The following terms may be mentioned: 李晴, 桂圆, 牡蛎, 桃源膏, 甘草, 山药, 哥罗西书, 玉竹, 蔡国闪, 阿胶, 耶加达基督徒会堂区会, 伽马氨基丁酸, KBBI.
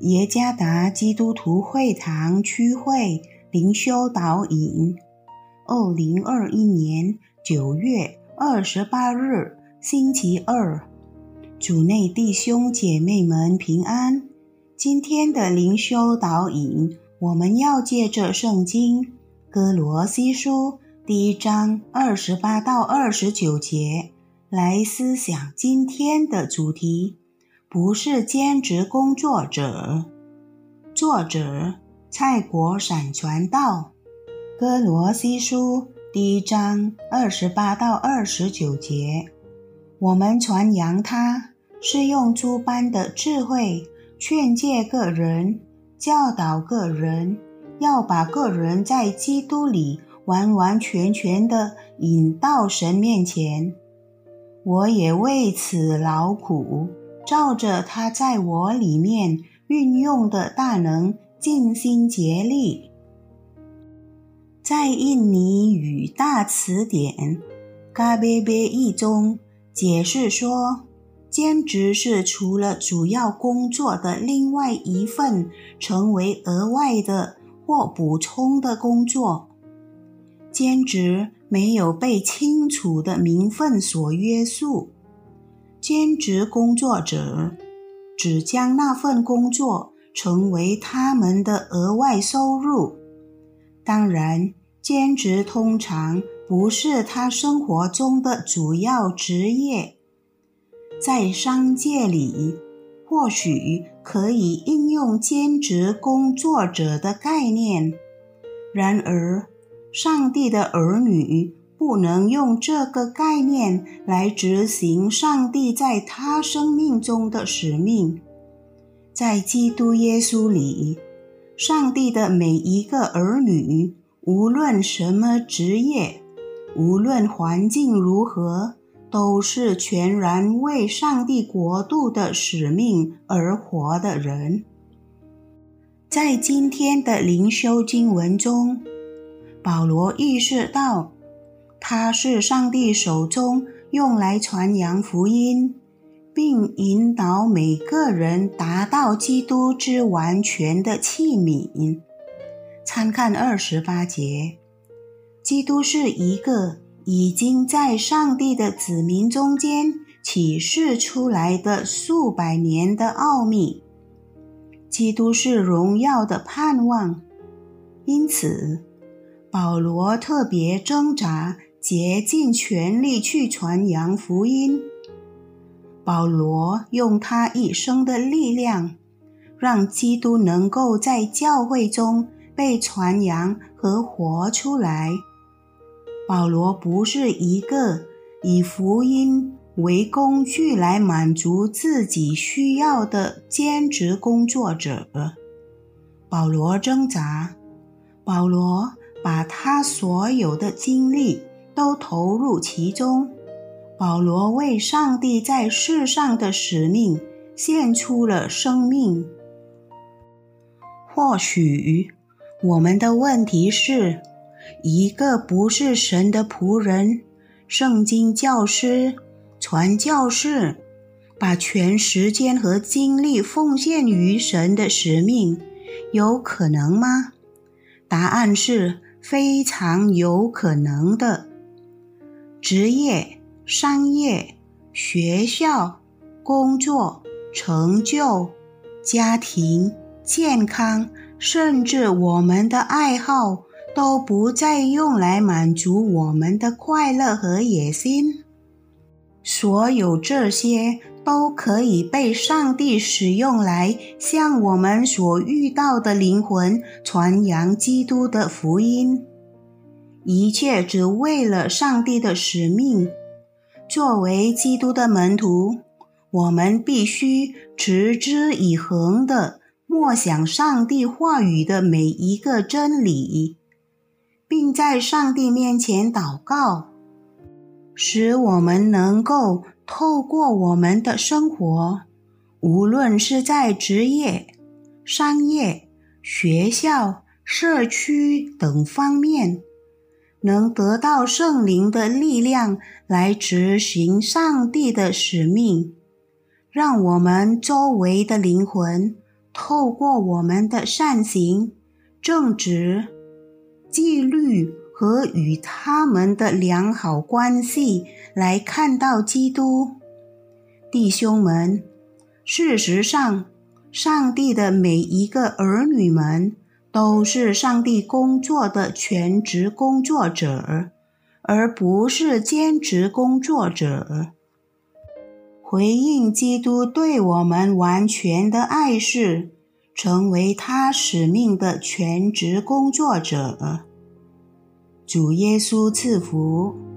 耶加达基督徒会堂区会灵修导引，2021年9月28日，星期二。主内弟兄姐妹们平安。今天的灵修导引，我们要借着圣经哥罗西书第1章28到29节来思想今天的主题，不是兼职工作者。作者蔡国闪传道。哥罗西书第1章28到29节，我们传扬他是用诸般的智慧劝诫个人，教导个人，要把个人在基督里完完全全地引到神面前。我也为此劳苦，照着他在我里面运用的大能，尽心竭力。在印尼语大词典 KBBI 中解释说，兼职是除了主要工作的另外一份成为额外的或补充的工作。兼职没有被清楚的名分所约束。兼职工作者只将那份工作成为他们的额外收入。当然，兼职通常不是他生活中的主要职业。在商界里，或许可以应用兼职工作者的概念。然而，上帝的儿女不能用这个概念来执行上帝在他生命中的使命。在基督耶稣里，上帝的每一个儿女，无论什么职业，无论环境如何，都是全然为上帝国度的使命而活的人。在今天的灵修经文中，保罗意识到他是上帝手中用来传扬福音，并引导每个人达到基督之完全的器皿。参看28节，基督是一个已经在上帝的子民中间启示出来的数百年的奥秘。基督是荣耀的盼望，因此保罗特别挣扎，竭尽全力去传扬福音。保罗用他一生的力量，让基督能够在教会中被传扬和活出来。保罗不是一个以福音为工具来满足自己需要的兼职工作者。保罗挣扎，保罗把他所有的精力都投入其中。保罗为上帝在世上的使命献出了生命。或许我们的问题是，一个不是神的仆人、圣经教师、传教士，把全时间和精力奉献于神的使命，有可能吗？答案是非常有可能的。职业、商业、学校、工作、成就、家庭、健康，甚至我们的爱好，都不再用来满足我们的快乐和野心。所有这些都可以被上帝使用来向我们所遇到的灵魂传扬基督的福音。一切只为了上帝的使命。作为基督的门徒，我们必须持之以恒地默想上帝话语的每一个真理，并在上帝面前祷告，使我们能够透过我们的生活，无论是在职业、商业、学校、社区等方面，能得到圣灵的力量来执行上帝的使命，让我们周围的灵魂透过我们的善行、正直、纪律和与他们的良好关系来看到基督。弟兄们，事实上，上帝的每一个儿女们都是上帝工作的全职工作者，而不是兼职工作者。回应基督对我们完全的爱是成为他使命的全职工作者。主耶稣赐福。